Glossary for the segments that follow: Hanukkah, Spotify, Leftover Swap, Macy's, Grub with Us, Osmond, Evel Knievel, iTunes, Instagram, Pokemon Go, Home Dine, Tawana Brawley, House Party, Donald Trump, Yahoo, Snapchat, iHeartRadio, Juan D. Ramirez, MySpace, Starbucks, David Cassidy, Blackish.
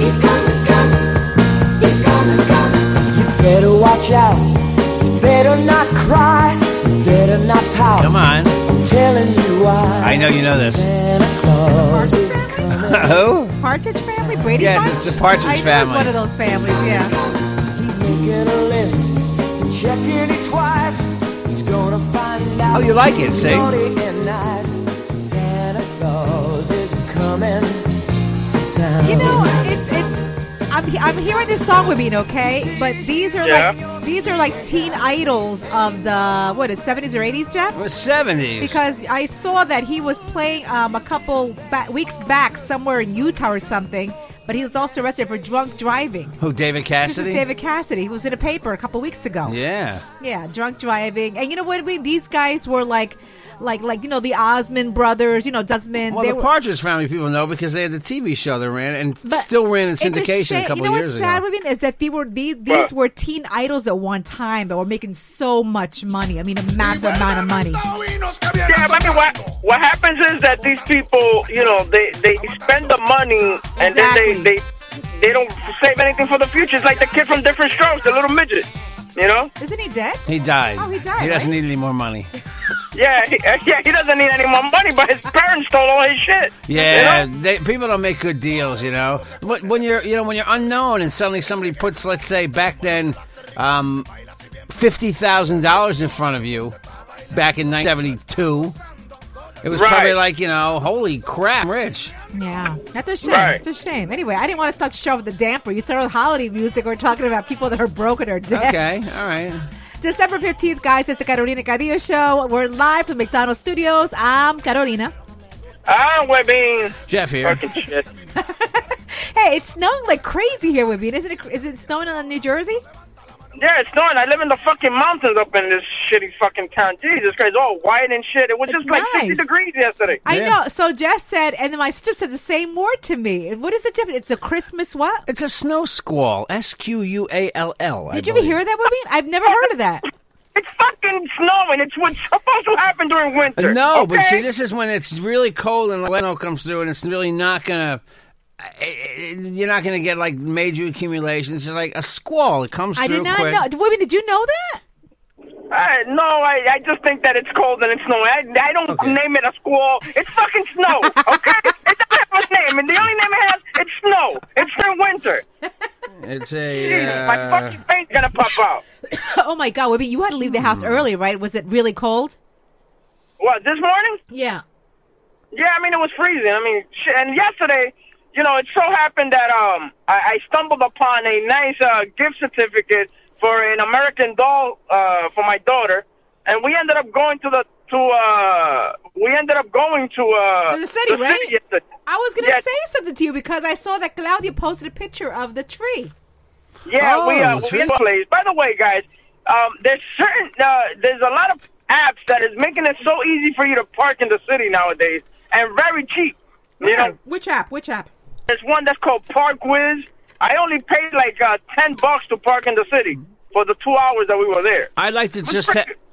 He's coming. You better watch out. You better not cry. You better not pout. Come on. I'm telling you why. I know you know this. Santa Claus is coming. Oh? Partridge Family? Brady Bunch? Yes, it's the Partridge Family. It's one of those families, yeah. He's making a list. Checking it twice. He's gonna find out. Oh, you like it, see? Santa Claus is coming to town. You know, I'm hearing this song with me, okay? But these are like teen idols of the 70s or 80s, Jeff? It was 70s. Because I saw that he was playing a couple weeks back somewhere in Utah or something, but he was also arrested for drunk driving. Who, David Cassidy? This is David Cassidy. He was in a paper a couple weeks ago. Yeah. Yeah, drunk driving. And you know what? These guys were like the Osmond brothers, Desmond. Well, the Partridge Family people know because they had the TV show they ran and still ran in syndication a couple years ago. You know what's sad is that these were teen idols at one time, but were making so much money. I mean, a massive amount of money. Yeah, I mean, what happens is that these people, they spend the money and then they don't save anything for the future. It's like the kid from Different Strokes, the little midget. Isn't he dead? He died. Oh, he died. He doesn't need any more money. He doesn't need any more money, but his parents stole all his shit. Yeah, people don't make good deals, When you're unknown and suddenly somebody puts, let's say, back then, $50,000 in front of you, back in 1972, it was probably like, holy crap, I'm rich. Yeah, that's a shame. Right. It's a shame. Anyway, I didn't want to start the show with the damper. You started with holiday music. We're talking about people that are broken or dead. Okay, all right. December 15th, guys, it's the Carolina Cadillo Show. We're live from McDonald's Studios. I'm Carolina. I'm Webin. Jeff here. Hey, it's snowing like crazy here, Webin. Is it snowing in New Jersey? Yeah, it's snowing. I live in the fucking mountains up in this shitty fucking town. Jesus Christ, all white and shit. It was just like 60 degrees yesterday. I know. So Jeff said, and then my sister said the same word to me. What is the difference? It's a Christmas what? It's a snow squall. SQUALL. Did you hear that, Webin? I've never heard of that. It's fucking snowing. It's what's supposed to happen during winter. No, okay? But see, this is when it's really cold and snow comes through and it's really not going to... You're not going to get, major accumulations. It's like a squall. It comes through quick. I did not know. Wait, did you know that? No, I just think that it's cold and it's snowing. I don't name it a squall. It's fucking snow, okay? It doesn't have a name. And the only name it has, it's snow. It's in winter. It's a... my fucking face going to pop out. Oh, my God. Webby, you had to leave the house early, right? Was it really cold? What, this morning? Yeah. Yeah, it was freezing. And yesterday... it so happened that I stumbled upon a nice gift certificate for an American doll for my daughter, and we ended up going to the city, right? Yesterday. I was going to say something to you because I saw that Claudia posted a picture of the tree. Yeah, we placed. By the way, guys, there's a lot of apps that is making it so easy for you to park in the city nowadays and very cheap. Which app? There's one that's called ParkWhiz. I only paid $10 to park in the city for the 2 hours that we were there. I'd like to just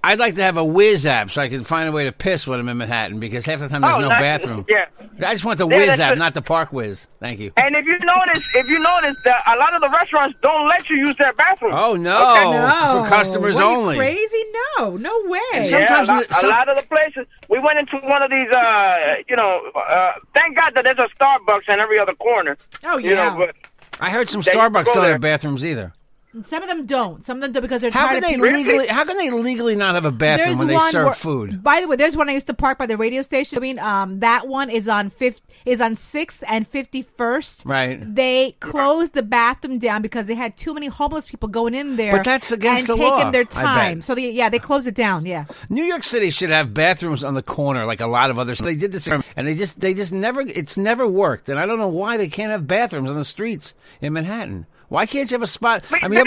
I'd like to have a whiz app so I can find a way to piss when I'm in Manhattan, because half the time there's no bathroom. Yeah. I just want the whiz app, not the ParkWhiz. Thank you. And if you notice that a lot of the restaurants don't let you use their bathroom. Oh no, okay. No. For customers only. Crazy? No way. And sometimes a lot of the places. We went into one of these. Thank God that there's a Starbucks in every other corner. Oh yeah. You know, but I heard some Starbucks don't have bathrooms either. Some of them don't. Some of them don't because they're tired of people. How can they legally not have a bathroom when they serve food? By the way, there's one I used to park by the radio station. I mean, that one is on 6th and 51st. Right. They closed the bathroom down because they had too many homeless people going in there. But that's against the law. And taking their time. So, they closed it down, yeah. New York City should have bathrooms on the corner like a lot of others. They did this, and they just never, it's never worked. And I don't know why they can't have bathrooms on the streets in Manhattan. Why can't you have a spot? I mean,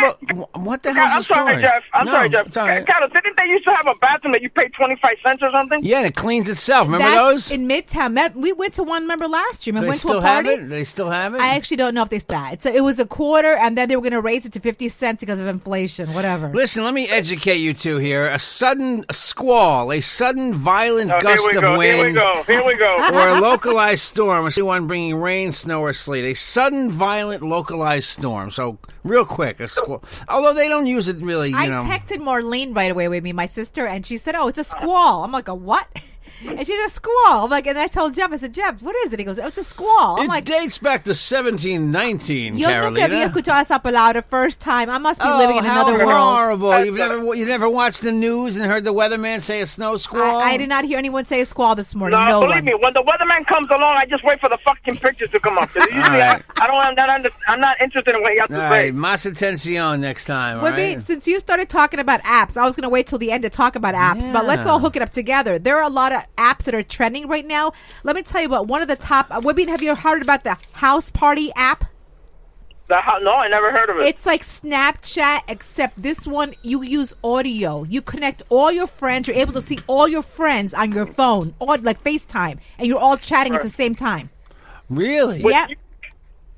what the hell is the story? I'm sorry, Jeff. Right. Carlos, didn't they used to have a bathroom that you paid 25 cents or something? Yeah, and it cleans itself. Remember those? In Midtown. We went to one, remember, last year. They still have it? They still have it? I actually don't know if they still have it. So it was a quarter, and then they were going to raise it to 50 cents because of inflation, whatever. Listen, let me educate you two here. A sudden squall, a sudden violent gust of wind. Here we go. Or a localized storm. I see one bringing rain, snow, or sleet. A sudden violent localized storm. So real quick, a squall. Although they don't use it really, I texted Marlene right away with me, my sister, and she said, "Oh, it's a squall." I'm like, "A what?" And she said, "Squall." I'm like, and I told Jeff, I said, "Jeff, what is it?" He goes, "Oh, it's a squall." I'm like, dates back to 1719. Yo nunca vi escuchar esa palabra. First time. I must be living in another world. How horrible! You've never watched the news and heard the weatherman say a snow squall. I did not hear anyone say a squall this morning. No, believe me, when the weatherman comes along, I just wait for the fucking pictures to come up. Usually, right. I'm not interested in what you have to say. All right, mas atención next time. Wait, since you started talking about apps, I was going to wait till the end to talk about apps, but let's all hook it up together. There are a lot of apps that are trending right now. Let me tell you about one of the top. Webin, have you heard about the House Party app? No, I never heard of it. It's like Snapchat, except this one, you use audio. You connect all your friends. You're able to see all your friends on your phone, or like FaceTime, and you're all chatting at the same time. Really? Yeah.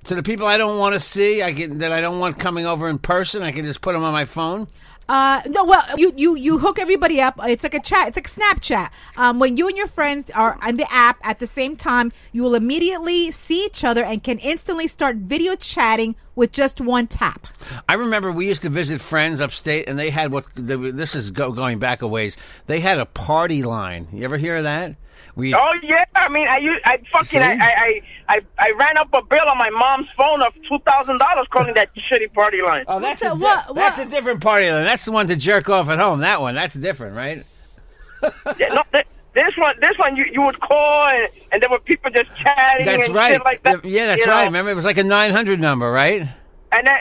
So the people I don't want to see, I don't want coming over in person, I can just put them on my phone? No, well, you hook everybody up. It's like a chat. It's like Snapchat. When you and your friends are on the app at the same time, you will immediately see each other and can instantly start video chatting with just one tap. I remember we used to visit friends upstate, and they had going back a ways. They had a party line. You ever hear of that? Oh yeah, I mean, I ran up a bill on my mom's phone of $2,000 calling that shitty party line. Oh, that's a different party line. That's the one to jerk off at home. That one, that's different, right? Yeah, no, this one, you would call and there were people just chatting. That's and right. Shit like that. Yeah, that's right. Remember, it was like a 900 number, right? And then,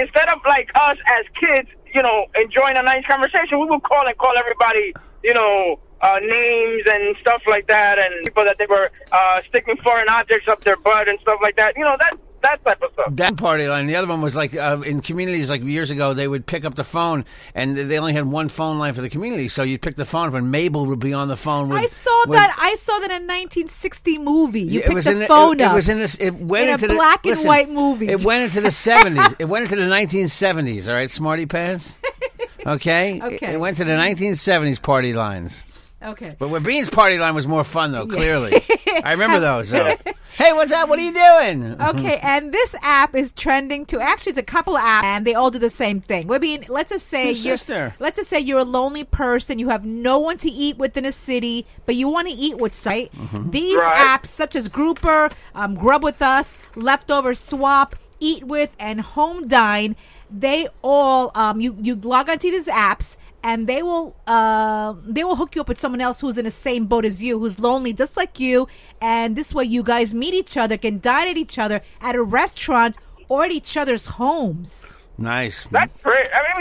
instead of like us as kids, enjoying a nice conversation, we would call everybody, names and stuff like that, and people that they were sticking foreign objects up their butt and stuff like that. That type of stuff. That party line. The other one was like in communities like years ago, they would pick up the phone, and they only had one phone line for the community. So you'd pick the phone up, and Mabel would be on the phone. I saw that in a 1960 movie. You picked the phone up. It was in this. It went into a black and white movie. It went into the 70s. It went into the 1970s. All right, smarty pants. Okay. It went to the 1970s party lines. Okay. But Webin's party line was more fun, though, clearly. I remember those, though. Hey, what's up? What are you doing? Okay, and this app is trending too. Actually, it's a couple of apps, and they all do the same thing. Webin, let's just say you're a lonely person. You have no one to eat with in a city, but you want to eat with sight. Mm-hmm. These apps, such as Grouper, Grub with Us, Leftover Swap, Eat With, and Home Dine, they all, you log onto these apps, and they will hook you up with someone else who's in the same boat as you, who's lonely just like you. And this way you guys meet each other, can dine at each other at a restaurant or at each other's homes. Nice. That's great. I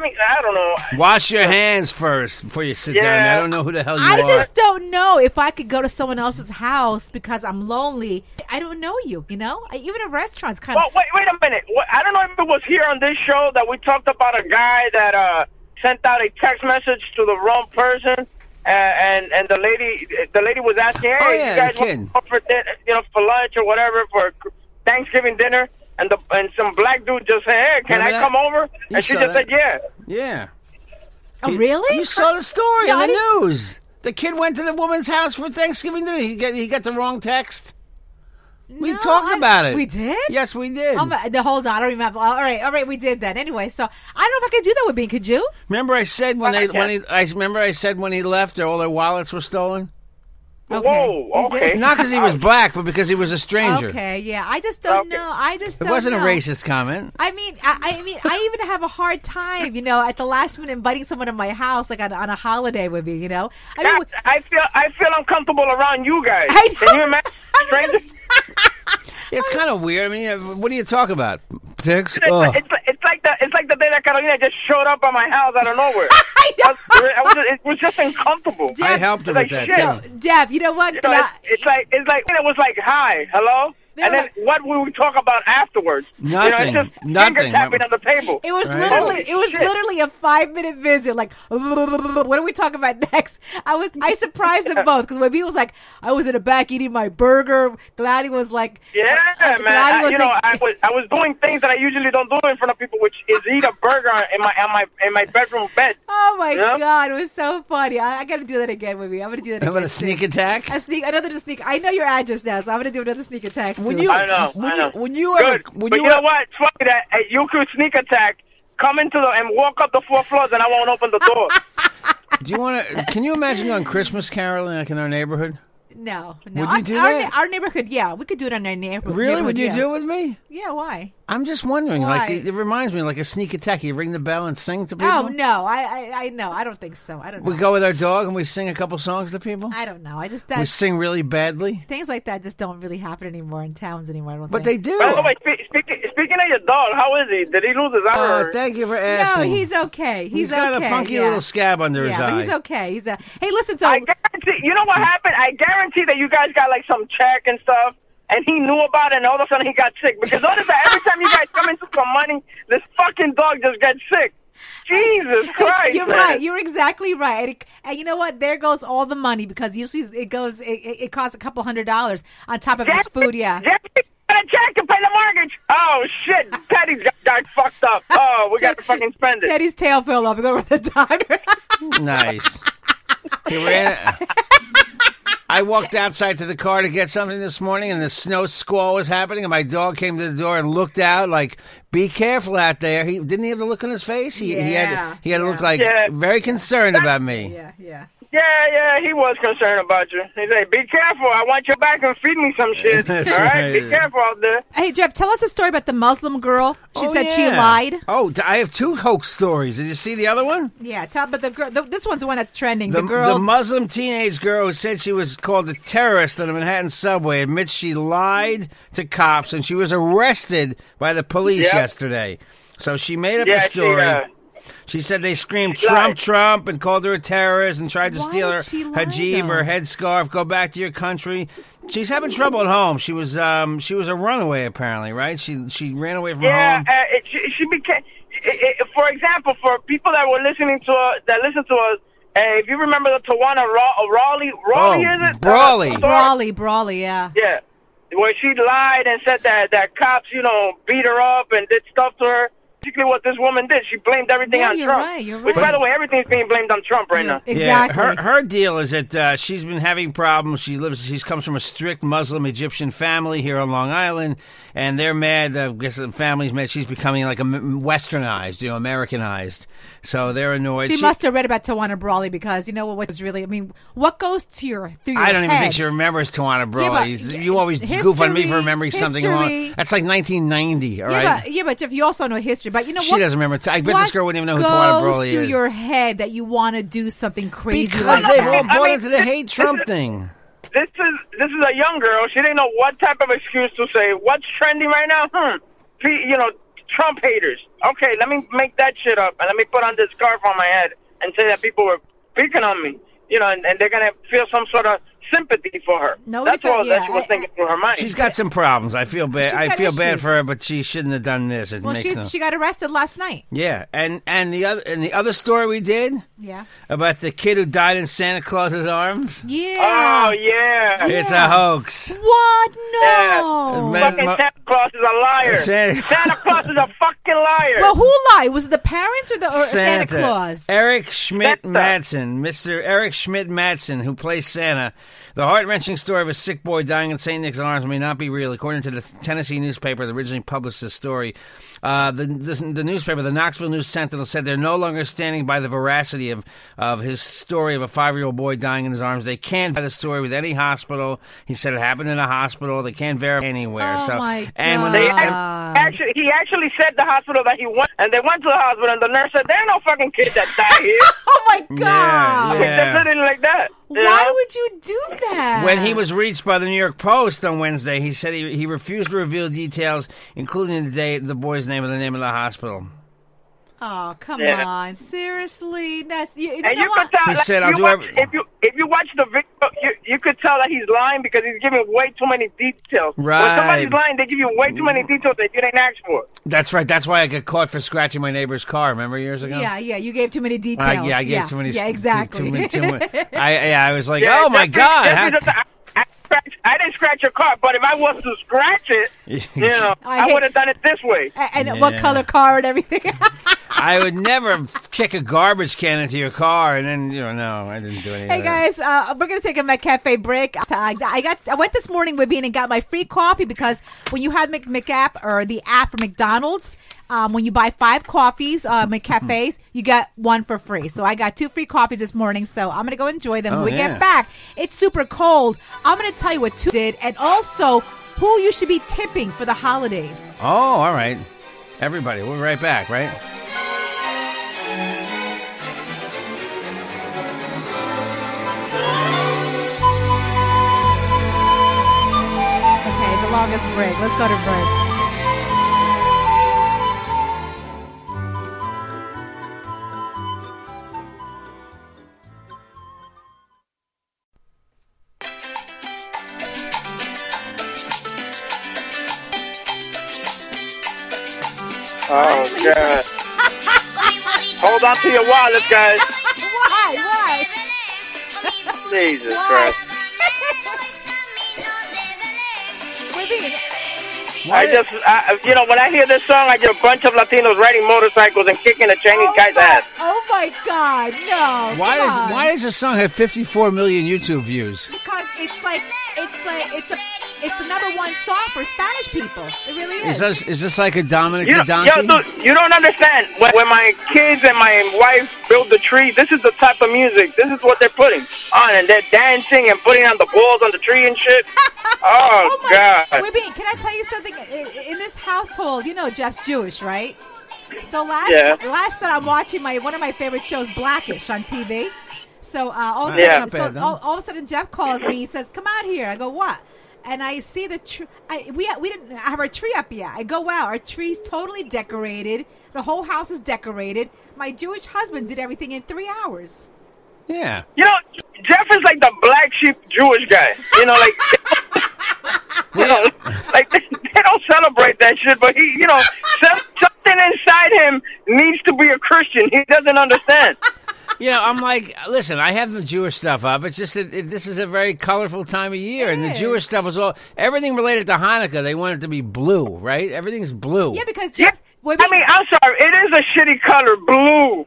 mean, I don't know. Wash your hands first before you sit down. I don't know who the hell you are. I just don't know if I could go to someone else's house because I'm lonely. I don't know you know? Even at restaurants kind of... Well, wait a minute. I don't know if it was here on this show that we talked about a guy that... sent out a text message to the wrong person, and the lady was asking, "Hey, you guys want to go for dinner, for lunch or whatever for Thanksgiving dinner?" And some black dude just said, "Hey, can I come over?" And she just said, "Yeah." Yeah. Oh, really? You saw the story on the news. The kid went to the woman's house for Thanksgiving dinner. He got the wrong text. We talked about it. We did? Yes, we did. Hold on. I don't remember. All right. We did that. Anyway, so I don't know if I could do that with Bean. Could you? Remember I said when he left, all their wallets were stolen? Okay. Whoa, okay. Not because he was black, but because he was a stranger. Okay, yeah. I just don't know. It wasn't a racist comment. I mean, I even have a hard time, at the last minute inviting someone to my house, like on a holiday with me, I feel uncomfortable around you guys. Can you imagine strangers? It's kind of weird. I mean, what do you talk about? Ticks? It's like the day that Carolina just showed up at my house out of nowhere. It was just uncomfortable. Jeff, I helped her with that. Shit. Jeff, you know what? It was like, hi, hello? And then what will we talk about afterwards? Nothing. It's just finger tapping on the table. It was literally a 5-minute visit. Like, what are we talking about next? I surprised them both because when he was like, I was in the back eating my burger. Gladys was like, Gladys was I was doing things that I usually don't do in front of people, which is eat a burger in my bedroom bed. Oh my God, it was so funny. I got to do that again with me. I'm gonna do that. I'm gonna sneak attack. Another sneak. I know your address now, so I'm gonna do another sneak attack. Would you know what? It's funny that you could sneak attack, come into and walk up the 4 floors, and I won't open the door. Do you want to? Can you imagine on Christmas caroling like in our neighborhood? No. Would you do that? Our neighborhood, yeah, we could do it in our neighborhood. Really? Would you do it with me? Yeah. Why? I'm just wondering. Why? Like it reminds me, like a sneak attack. You ring the bell and sing to people. Oh no, I no, I don't think so. I don't know. We go with our dog and we sing a couple songs to people. I don't know. I just we sing really badly. Things like that just don't really happen anymore in towns anymore. They do. By the way, speaking of your dog, how is he? Did he lose his eye? Oh, thank you for asking. No, he's okay. He's got a funky little scab under his eye. But he's okay. Hey, listen. So I guarantee. You know what happened? I guarantee that you guys got like some check and stuff. And he knew about it, and all of a sudden he got sick. Because notice that every time you guys come into some money, this fucking dog just gets sick. Jesus Christ. You're right. You're exactly right. And you know what? There goes all the money because usually it costs a couple $100 on top of his food, yeah. Got a check to pay the mortgage. Oh, shit. Teddy's got fucked up. Oh, we got to fucking spend it. Teddy's tail fell off. We go to the doctor. Nice. He ran I walked outside to the car to get something this morning, and the snow squall was happening, and my dog came to the door and looked out like, be careful out there. He have the look on his face? He had to look like very concerned about me. Yeah, he was concerned about you. He said, be careful. I want you back and feed me some shit. All right? Be careful out there. Hey, Jeff, tell us a story about the Muslim girl. She said she lied. Oh, I have 2 hoax stories. Did you see the other one? Yeah, but the girl, this one's the one that's trending. The Muslim teenage girl who said she was called a terrorist on the Manhattan subway admits she lied to cops and she was arrested by the police yesterday. So she made up a story. She said they screamed Trump and called her a terrorist and tried to steal her hijab, her headscarf, go back to your country. She's having trouble at home. She was a runaway apparently, right? She ran away from home. She became. For example, for people that were listening to us, if you remember the Tawana Brawley, yeah. Yeah, where she lied and said that cops, beat her up and did stuff to her. Basically what this woman did. She blamed everything on Trump. You're right. Which, by the way, everything's being blamed on Trump right now. Exactly. Yeah, her deal is that she's been having problems. She comes from a strict Muslim Egyptian family here on Long Island, and they're mad. I guess the family's mad. She's becoming like a westernized, Americanized. So they're annoyed. She must have read about Tawana Brawley because, what was really, what goes through your head? I don't even think she remembers Tawana Brawley. You always goof on me for remembering something long. That's like 1990, all right? But Jeff, you also know history. But she doesn't remember. I bet this girl wouldn't even know who Tawana Brawley is. What goes through your head that you want to do something crazy? Because they've all bought into the hate Trump thing. This is a young girl. She didn't know what type of excuse to say. What's trending right now? Trump haters. Okay, let me make that shit up and let me put on this scarf on my head and say that people were picking on me. And they're gonna feel some sort of sympathy for her. That's what I was thinking through her mind. She's got some problems. I feel bad. I feel bad for her, but she shouldn't have done this. She got arrested last night. Yeah, and the other story we did. Yeah. About the kid who died in Santa Claus's arms. Yeah. Oh yeah. It's a hoax. What? No. Yeah. Fucking Santa Claus is a liar. Santa Claus is a fucking liar. Well, who lied? Was it the parents or Santa Claus? Eric Schmitt-Matzen, Mr. Eric Schmitt-Matzen, who plays Santa. The heart-wrenching story of a sick boy dying in St. Nick's arms may not be real, according to the Tennessee newspaper that originally published this story. The newspaper, the Knoxville News Sentinel, said they're no longer standing by the veracity of his story of a 5-year-old boy dying in his arms. They can't verify the story with any hospital. He said it happened in a hospital. They can't verify anywhere. He actually said the hospital that he went, and they went to the hospital, and the nurse said, there are no fucking kids that die here. Oh, my God. Yeah. There's nothing like that. Why would you do that? When he was reached by the New York Post on Wednesday, he said he refused to reveal details, including the boy's name and the name of the hospital. Oh, come on. Seriously? If you watch the video, you could tell that he's lying because he's giving way too many details. Right. When somebody's lying, they give you way too many details that you didn't ask for. That's right. That's why I got caught for scratching my neighbor's car, remember, years ago? Yeah, you gave too many details. I gave too many. Yeah, exactly. I was like, oh, my God. I didn't scratch your car, but if I was to scratch it, I would have done it this way. And what color car and everything. I would never kick a garbage can into your car, and then, no, I didn't do anything. Hey, guys, we're going to take a McCafe break. I went this morning with Bean and got my free coffee because when you have McApp or the app for McDonald's, when you buy 5 coffees, McCafes, you get 1 for free. So I got 2 free coffees this morning, so I'm going to go enjoy them when we get back. It's super cold. I'm going to tell you what 2 did and also who you should be tipping for the holidays. Oh, all right. Everybody, we're right back, right? Longest break. Let's go to break. Oh, God. Hold on to your wallets, guys. Why? Jesus Christ. When I hear this song, I get a bunch of Latinos riding motorcycles and kicking a Chinese guy's ass. Oh, my God, no. Why does this song have 54 million YouTube views? Because it's the number one song for Spanish people. It really is. Is this like a Dominic the Donkey? You don't understand. When my kids and my wife build the tree, this is the type of music. This is what they're putting on, and they're dancing and putting on the balls on the tree and shit. Oh, God. Wibby, can I tell you something? In this household, Jeff's Jewish, right? So last night I'm watching one of my favorite shows, Blackish, on TV. So all of a sudden Jeff calls me. He says, "Come out here." I go, "What?" And I see the tree. We didn't have our tree up yet. I go, wow, our tree's totally decorated. The whole house is decorated. My Jewish husband did everything in 3 hours. Yeah. Jeff is like the black sheep Jewish guy. They don't celebrate that shit, but he, something inside him needs to be a Christian. He doesn't understand. I'm like, listen, I have the Jewish stuff up. It's just that this is a very colorful time of year, and the Jewish stuff was everything related to Hanukkah. They want it to be blue, right? Everything's blue. Yeah, because I'm sorry, it is a shitty color, blue.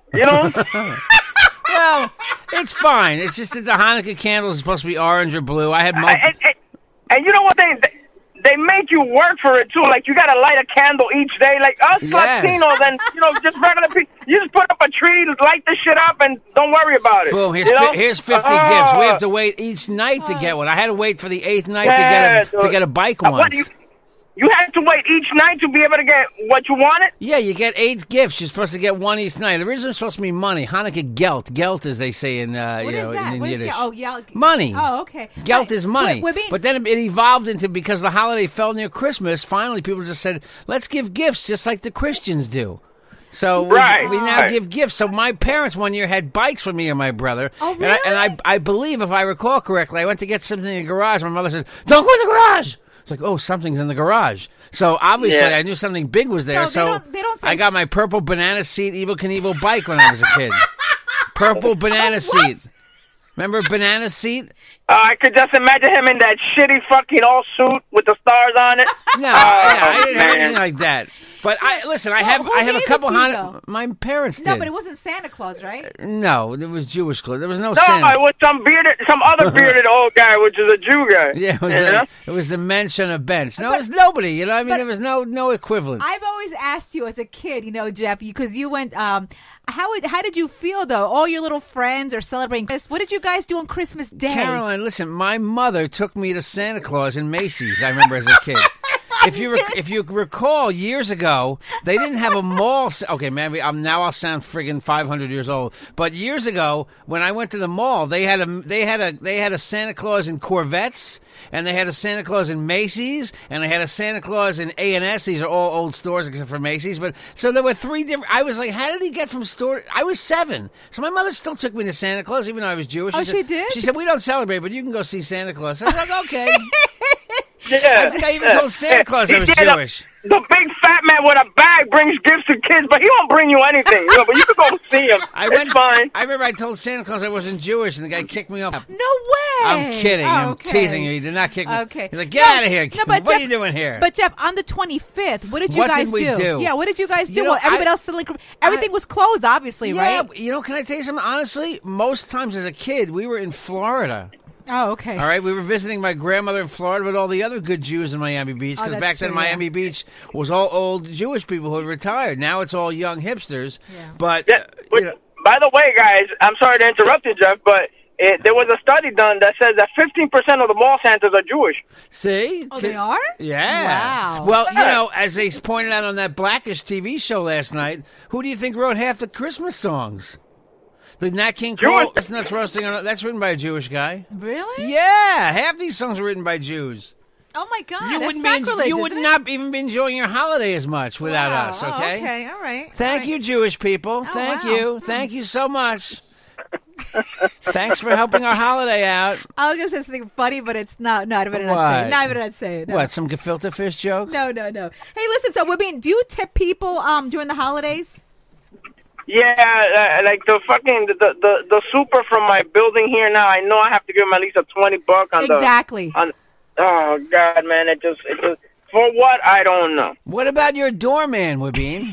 Well, it's fine. It's just that the Hanukkah candles are supposed to be orange or blue. I had and you know what they make you work for it, too. Like, you got to light a candle each day. Like, us Latinos and, just regular people. You just put up a tree, light this shit up, and don't worry about it. Boom, here's 50 gifts. We have to wait each night to get one. I had to wait for the 8th night to get a bike once. You had to wait each night to be able to get what you wanted? Yeah, you get 8 gifts. You're supposed to get one each night. The reason it's supposed to be money. Hanukkah Gelt. Gelt, as they say in in Yiddish. Oh, Gelt. Money. Oh, okay. Gelt is money. But then it evolved into, because the holiday fell near Christmas, finally people just said, let's give gifts just like the Christians do. So we now give gifts. So my parents one year had bikes for me and my brother. Oh, really? And I believe, if I recall correctly, I went to get something in the garage. My mother said, "Don't go in the garage." It's like, oh, something's in the garage. So obviously I knew something big was there. So I got my purple banana seat Evel Knievel bike when I was a kid. Purple banana seat. Remember banana seat? I could just imagine him in that shitty fucking all suit with the stars on it. No, I didn't have anything like that. But I have a couple hundred. My parents did. No, but it wasn't Santa Claus, right? No, it was Jewish clothes. There was no Santa. No, it was some other bearded old guy, which is a Jew guy. Yeah, it was the mensch on a bench. No, it was nobody. You know, I mean, there was no equivalent. I've always asked you as a kid, you know, Jeff, because you went. How did you feel though? All your little friends are celebrating Christmas. What did you guys do on Christmas Day? Caroline, listen, my mother took me to Santa Claus in Macy's. I remember as a kid. If you recall, years ago, they didn't have a mall. Okay, maybe I'll sound friggin' 500 years old. But years ago, when I went to the mall, they had a Santa Claus in Corvettes, and they had a Santa Claus in Macy's, and they had a Santa Claus in A&S. These are all old stores except for Macy's. But so there were three different. I was like, how did he get from store? I was 7, so my mother still took me to Santa Claus, even though I was Jewish. She said, She said, "We don't celebrate, but you can go see Santa Claus." So I was like, okay. Yeah. I think I even told Santa Claus I was Jewish. The big fat man with a bag brings gifts to kids, but he won't bring you anything. You know, but you can go see him. It's fine. I remember I told Santa Claus I wasn't Jewish, and the guy kicked me off. No way. I'm kidding. I'm teasing you. He did not kick me. Okay. He's like, get out of here. What are you doing here? But, Jeff, on the 25th, what did you guys do? Yeah, what did you guys do? Everything was closed, obviously, right? Yeah. You know, can I tell you something? Honestly, most times as a kid, we were in Florida. Oh, okay. All right, we were visiting my grandmother in Florida with all the other good Jews in Miami Beach, because back then Miami Beach was all old Jewish people who had retired. Now it's all young hipsters. Yeah. But by the way, guys, I'm sorry to interrupt you, Jeff, but there was a study done that says that 15% of the mall Santas are Jewish. See? Oh, they are? Yeah. Wow. Well, you know, as they pointed out on that Blackish TV show last night, who do you think wrote half the Christmas songs? The Nat King Cole, Chestnuts Roasting on... That's written by a Jewish guy. Really? Yeah. Half these songs are written by Jews. Oh, my God. You would not even be enjoying your holiday as much without us, okay? Oh, okay. All right. Thank you, Jewish people. Oh, Thank you. Thank you so much. Thanks for helping our holiday out. I was going to say something funny, but it's not. No, I better not say it. No. What, some gefilte fish joke? No. Hey, listen, so do you tip people during the holidays? Yeah, like the fucking the super from my building here now. I know I have to give him at least a $20 on exactly. Oh God, man, it just for what I don't know. What about your doorman, Wabine?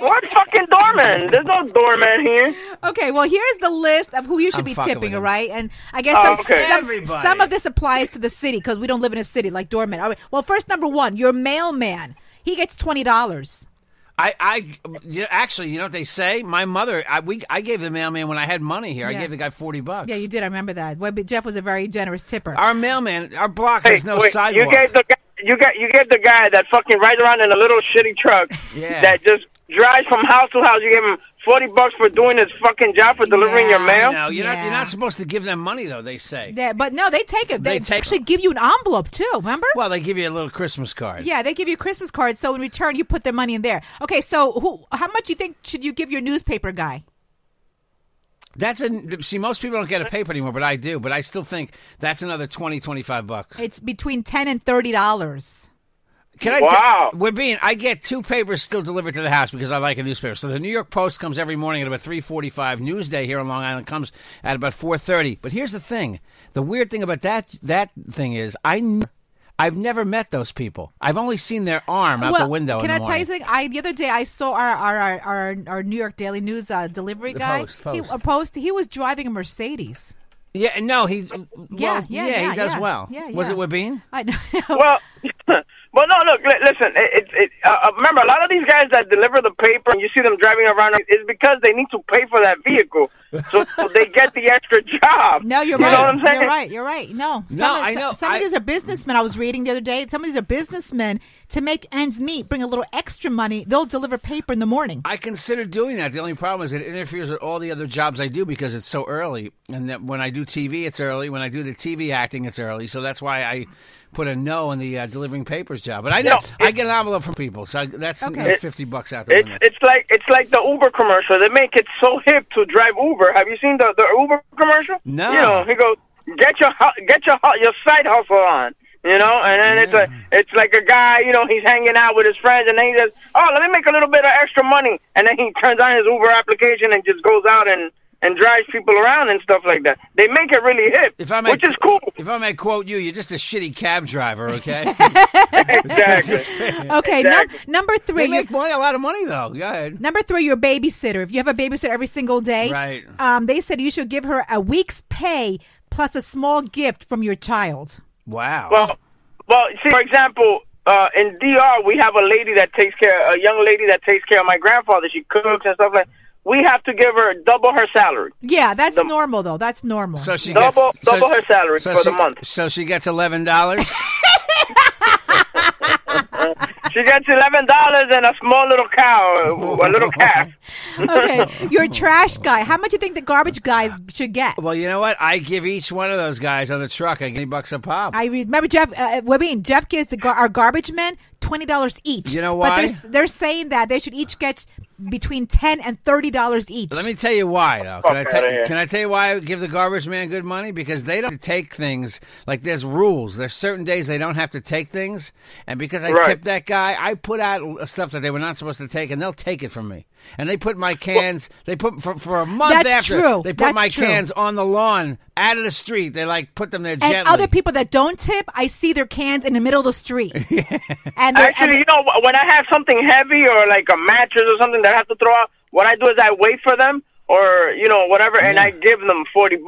What fucking doorman? There's no doorman here. Okay, well, here's the list of who you should be tipping, all right? And I guess some of this applies to the city because we don't live in a city like doorman. All right. Well, first, number 1, your mailman. He gets $20. You know what they say? My mother, I gave the mailman when I had money here. Yeah. I gave the guy $40. Yeah, you did. I remember that. Well, Jeff was a very generous tipper. Our mailman, our block has no sidewalk. You gave the guy that fucking rides around in a little shitty truck that just drives from house to house. You gave him $40 for doing his fucking job for delivering your mail. No, you're not supposed to give them money though. They say. Yeah, but no, they take it. They actually give you an envelope too. Remember? Well, they give you a little Christmas card. Yeah, they give you a Christmas card. So in return, you put their money in there. Okay, so how much you think should you give your newspaper guy? Most people don't get a paper anymore, but I do. But I still think that's another $20-$25. It's between $10 and $30. I get 2 papers still delivered to the house because I like a newspaper. So the New York Post comes every morning at about 3:45. Newsday here on Long Island comes at about 4:30. But here's the thing: the weird thing about that thing is I've never met those people. I've only seen their arm out the window. Can I tell you something? The other day I saw our New York Daily News delivery guy. He was driving a Mercedes. Yeah, no, he. Well, he does well. Yeah, yeah. Was it Wabine? I know. Well, no, look, listen, remember, a lot of these guys that deliver the paper and you see them driving around is because they need to pay for that vehicle. So they get the extra job. No, you're right. Know what I'm saying? You're right. No, I know. Some of these are businessmen. I was reading the other day. Some of these are businessmen to make ends meet, bring a little extra money. They'll deliver paper in the morning. I consider doing that. The only problem is it interferes with all the other jobs I do because it's so early. And that when I do TV, it's early. When I do the TV acting, it's early. So that's why I put a no in the delivering papers job. But I know I get an envelope from people, so that's $50 out there. It's like the Uber commercial. They make it so hip to drive Uber. Have you seen the Uber commercial? No. You know, he goes, get your side hustle on. You know, and then it's like a guy, you know, he's hanging out with his friends, and then he says, oh, let me make a little bit of extra money, and then he turns on his Uber application and just goes out and drives people around and stuff like that. They make it really hip, which is cool. If I may quote you, you're just a shitty cab driver, okay? Exactly. Okay, exactly. Number three. They make a lot of money, though. Go ahead. Number three, your babysitter. If you have a babysitter every single day, right? They said you should give her a week's pay plus a small gift from your child. Wow. Well, see, for example, in DR, we have a young lady that takes care of my grandfather. She cooks and stuff like that. We have to give her double her salary. Yeah, that's normal, though. That's normal. So she double her salary for the month. So she gets $11? She gets $11 and a small little cow, a little calf. Okay, your trash guy. How much do you think the garbage guys should get? Well, you know what? I give each one of those guys on the truck $80 a pop. I remember Jeff gives our garbage men $20 each. You know why? But they're saying that they should each get between $10 and $30 each. Let me tell you why, though. Can I tell you why I give the garbage man good money? Because they don't have to take things. Like, there's rules. There's certain days they don't have to take things. And because I tipped that guy, I put out stuff that they were not supposed to take, and they'll take it from me. And they put my cans, for a month they put my cans on the lawn, out of the street. They, put them there gently. And other people that don't tip, I see their cans in the middle of the street. Actually, you know, when I have something heavy or, a mattress or something that I have to throw out, what I do is I wait for them or, you know, whatever, and I give them $40.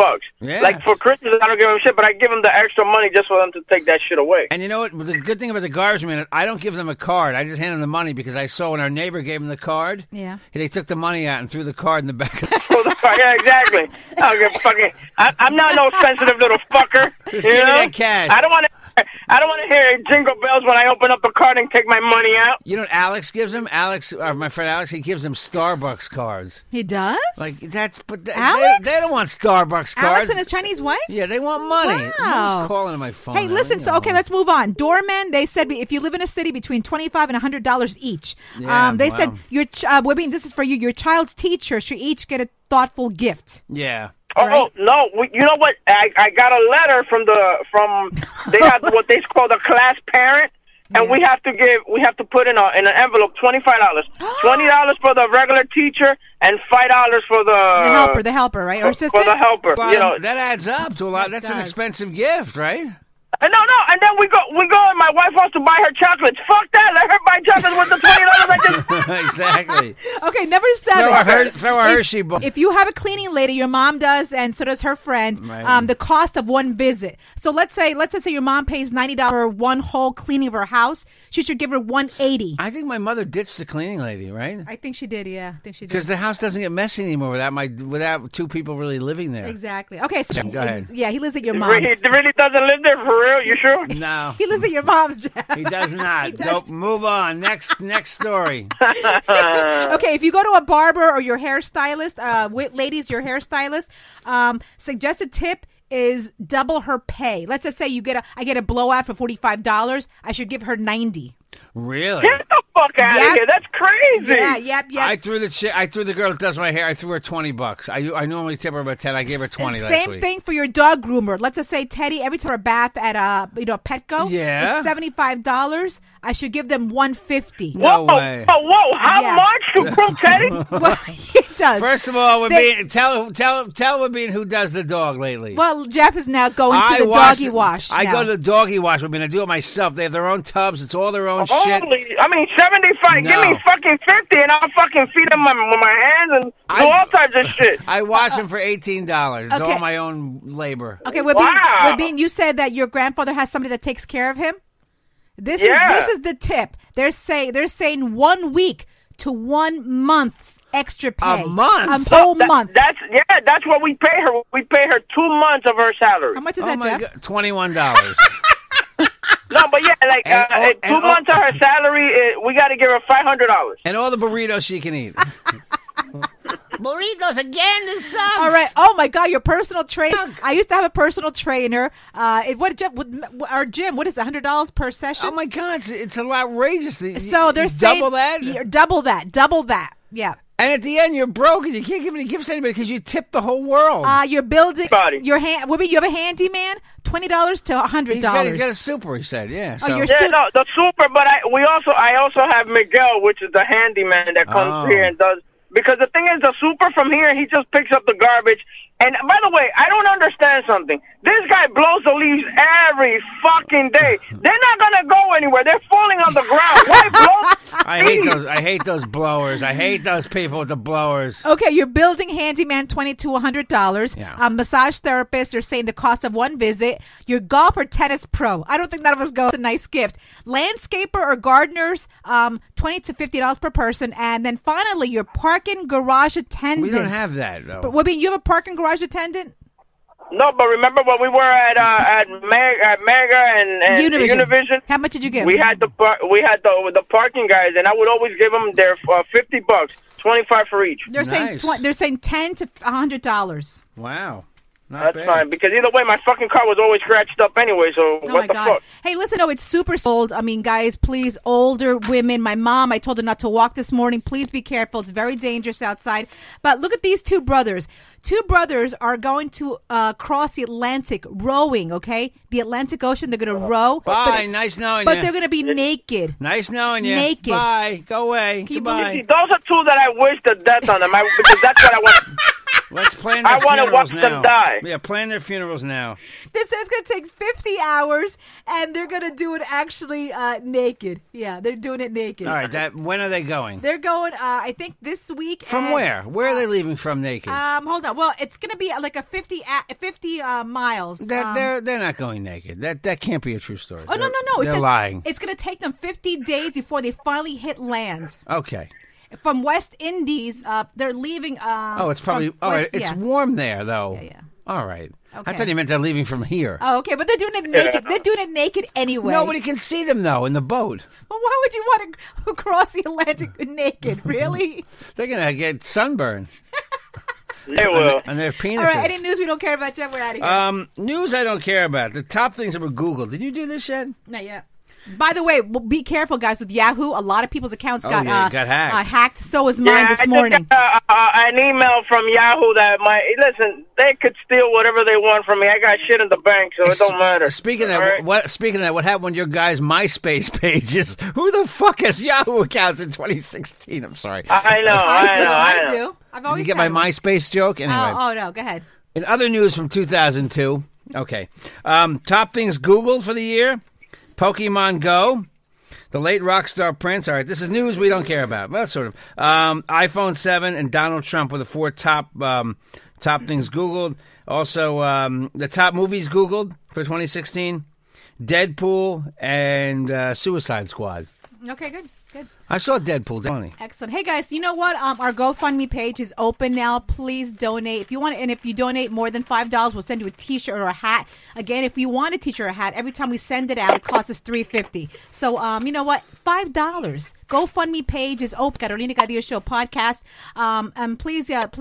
Yeah. For Christmas, I don't give them shit, but I give them the extra money just for them to take that shit away. And you know what? The good thing about the garbage man, I don't give them a card. I just hand them the money because I saw when our neighbor gave them the card. Yeah. They took the money out and threw the card in the back of the Yeah, exactly. I'm not no sensitive little fucker. Just give me that cash. I don't want to hear jingle bells when I open up a card and take my money out. You know what Alex gives him? My friend Alex, he gives him Starbucks cards. He does? Alex? They don't want Starbucks cards. Alex and his Chinese wife? Yeah, they want money. Wow. I was calling on my phone. Hey, listen, let's move on. Doormen, they said if you live in a city, between $25 and $100 each. Yeah, they said, this is for you, your child's teacher should each get a thoughtful gift. Yeah. Oh no! You know what? I got a letter from they have what they call the class parent, and we have to put in an envelope $25, $20 for the regular teacher, and $5 for the helper. The helper, right? Or assistant? For the helper. Well, you know that adds up to a lot. That's an expensive gift, right? No, and then we go, and my wife wants to buy her chocolates. Fuck that! Let her buy chocolates with the $20 I just exactly. Okay, number 7. Throw a Hershey bar. If you have a cleaning lady, your mom does, and so does her friend. Right. The cost of one visit. So let's say your mom pays $90 one whole cleaning of her house. She should give her $180. I think my mother ditched the cleaning lady, right? I think she did. Yeah, I think she did. Because the house doesn't get messy anymore without two people really living there. Exactly. Okay, so go ahead. Yeah, he lives at your mom's. He really doesn't live there for real. You sure? No. He lives at your mom's, Jeff. He does not. He does. Nope. Move on. Next story. Okay, if you go to a barber or your hairstylist, ladies, your hairstylist, suggested tip is double her pay. Let's just say I get a blowout for $45. I should give her $90. Really? Get the fuck out of here! That's crazy. Yeah, yep. I threw the girl that does my hair. I threw her $20. I normally tip her about $10. I gave her $20 last week. Same thing for your dog groomer. Let's just say Teddy. Every time a bath at Petco, it's $75. I should give them $150. No way. Whoa! How much to groom Teddy? Well, he does. First of all, tell Wabin who does the dog lately. Well, Jeff is now going to the doggy wash. I go to the doggy wash. Wabin, I do it myself. They have their own tubs. It's all their own. $75. No. Give me fucking $50, and I'll fucking feed him with my hands and do all types of shit. I wash him for $18. It's all my own labor. Okay, Wabin, you said that your grandfather has somebody that takes care of him. This is the tip. They're saying 1 week to 1 month extra pay. A month? A whole month. That's what we pay her. We pay her 2 months of her salary. How much is that, Jeff? $21. No, but yeah, like and 2 months of her salary, we got to give her $500. And all the burritos she can eat. Burritos again, this sucks. All right. Oh, my God, your personal trainer. I used to have a personal trainer. Our gym, what is it, $100 per session? Oh, my God, it's outrageous. So they're saying double that. Yeah. And at the end, you're broke and you can't give any gifts to anybody because you tip the whole world. You're building your hand. Women, you have a handyman, $20 to $100. He's got a super, he said. Yeah. So. Oh, the super. But I also have Miguel, which is the handyman that comes here and does. Because the thing is, the super from here, he just picks up the garbage. And by the way, I don't understand something. This guy blows the leaves every fucking day. They're not gonna go anywhere. They're falling on the ground. Why blow? I hate those blowers. I hate those people with the blowers. Okay, you're building handyman $20 to $100. Yeah. Massage therapist. You're saying the cost of one visit. Your golf or tennis pro. I don't think none of us go. It's a nice gift. Landscaper or gardeners. $20 to $50 per person. And then finally, your parking garage attendant. We don't have that though. But you have a parking garage attendant? No, but remember when we were at Mega and Univision? How much did you give? We had the parking guys, and I would always give them their $50, 25 for each. They're nice. Saying they're saying $10 to $100. Wow. That's fine, because either way, my fucking car was always scratched up anyway, so what the fuck? Hey, listen, no, it's super old. I mean, guys, please, older women. My mom, I told her not to walk this morning. Please be careful. It's very dangerous outside. But look at these two brothers. Two brothers are going to cross the Atlantic rowing, okay? The Atlantic Ocean, they're going to row. Bye, nice knowing you. But they're going to be naked. Nice knowing you. Naked. Bye, go away. Goodbye. Those are two that I wish the death on them, because that's what I want. Let's plan their funerals now. I want to watch them die. Yeah, plan their funerals now. This is going to take 50 hours, and they're going to do it actually naked. Yeah, they're doing it naked. All right, when are they going? They're going, I think, this week. From where? Where are they leaving from naked? Hold on. Well, it's going to be like a 50 miles. They're not going naked. That can't be a true story. Oh, no. They're lying. It's going to take them 50 days before they finally hit land. Okay. From West Indies, they're leaving. It's probably. It's warm there, though. Yeah. All right. Okay. I thought you meant they're leaving from here. Oh, okay, but they're doing it naked. They're doing it naked anyway. Nobody can see them though in the boat. Well, why would you want to cross the Atlantic naked? Really? They're gonna get sunburned. They will. And their penises. All right. Any news we don't care about, Jeff? We're out of here. News I don't care about. The top things that were Googled. Did you do this yet? Not yet. By the way, be careful, guys, with Yahoo. A lot of people's accounts got hacked. So was mine this morning. I got an email from Yahoo that they could steal whatever they want from me. I got shit in the bank, so it don't matter. Speaking of that, what happened when your guys' MySpace pages? Who the fuck has Yahoo accounts in 2016? I'm sorry. I know. I've always did you get my MySpace joke? Anyway. Oh, no. Go ahead. In other news from 2002, okay. Top things Googled for the year. Pokemon Go, the late rock star Prince. All right, this is news we don't care about. Well, sort of. iPhone 7 and Donald Trump were the four top things Googled. Also, the top movies Googled for 2016, Deadpool and Suicide Squad. Okay, good. I saw Deadpool. Funny. Excellent. Hey, guys, you know what? Our GoFundMe page is open now. Please donate. If you want, and if you donate more than $5, we'll send you a T-shirt or a hat. Again, if you want a T-shirt or a hat, every time we send it out, it costs us $3.50. So, you know what? $5. GoFundMe page is open. Carolina Cadillo Show podcast. And please, and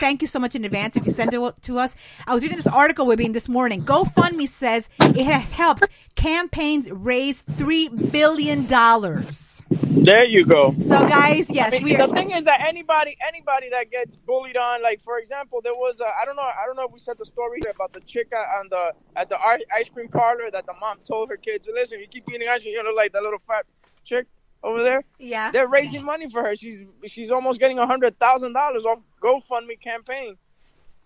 thank you so much in advance if you send it to us. I was reading this article with me this morning. GoFundMe says it has helped campaigns raise $3 billion. There you go. So, guys, yes, the thing is that anybody that gets bullied on, like, for example, there was I don't know if we said the story here about the chick at the ice cream parlor that the mom told her kids, listen, you keep eating ice cream, you know, like that little fat chick over there. Yeah, they're raising money for her. She's almost getting $100,000 off GoFundMe campaign.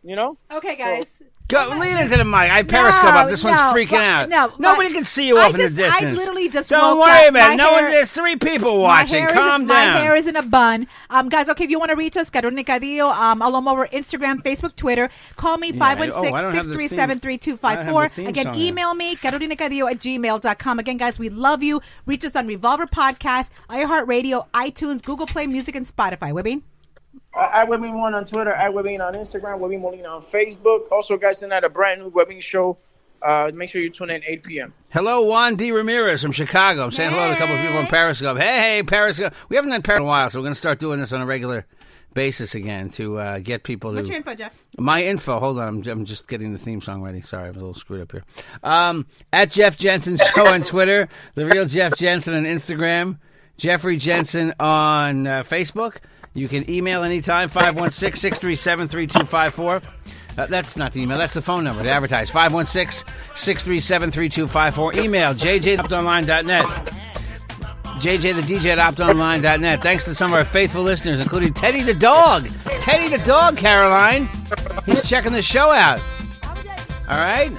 You know? Okay, guys. Go, lean into the mic. I periscope up. This one's freaking out. No, nobody can see you in the distance. I literally just don't worry about it. There's three people watching. Calm down. My hair is in a bun. Guys, okay, if you want to reach us, Carolina Cadillo, all over Instagram, Facebook, Twitter. Call me, 516-637-3254. Again, email me, carolinacadillo@gmail.com. Again, guys, we love you. Reach us on Revolver Podcast, iHeartRadio, iTunes, Google Play Music, and Spotify. Webby? At Webbing One on Twitter, at Webbing on Instagram, Webbing Molina on Facebook. Also, guys, tonight a brand new Webbing show. Make sure you tune in 8 p.m. Hello, Juan D. Ramirez from Chicago. I'm saying hello to a couple of people in Periscope. Hey, Periscope. We haven't done Periscope in a while, so we're going to start doing this on a regular basis again to get people to... What's your info, Jeff? My info. Hold on. I'm just getting the theme song ready. Sorry, I'm a little screwed up here. At Jeff Jensen Show on Twitter, The Real Jeff Jensen on Instagram, Jeffrey Jensen on Facebook. You can email anytime, 516-637-3254. That's not the email. That's the phone number to advertise. 516-637-3254. Email jj@optonline.net. jj@optonline.net. Thanks to some of our faithful listeners, including Teddy the Dog. Teddy the Dog, Caroline. He's checking the show out. All right?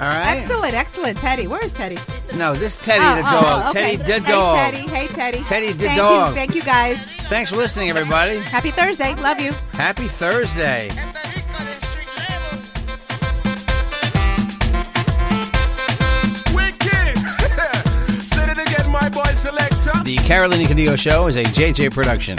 Excellent, excellent, Teddy. Where is Teddy? No, this is Teddy the Dog. Okay. Teddy the Dog. Hey, Teddy. Teddy the Dog. Thank you, guys. Thanks for listening, everybody. Happy Thursday. Love you. Happy Thursday. The Carolina Cadillo Show is a JJ production.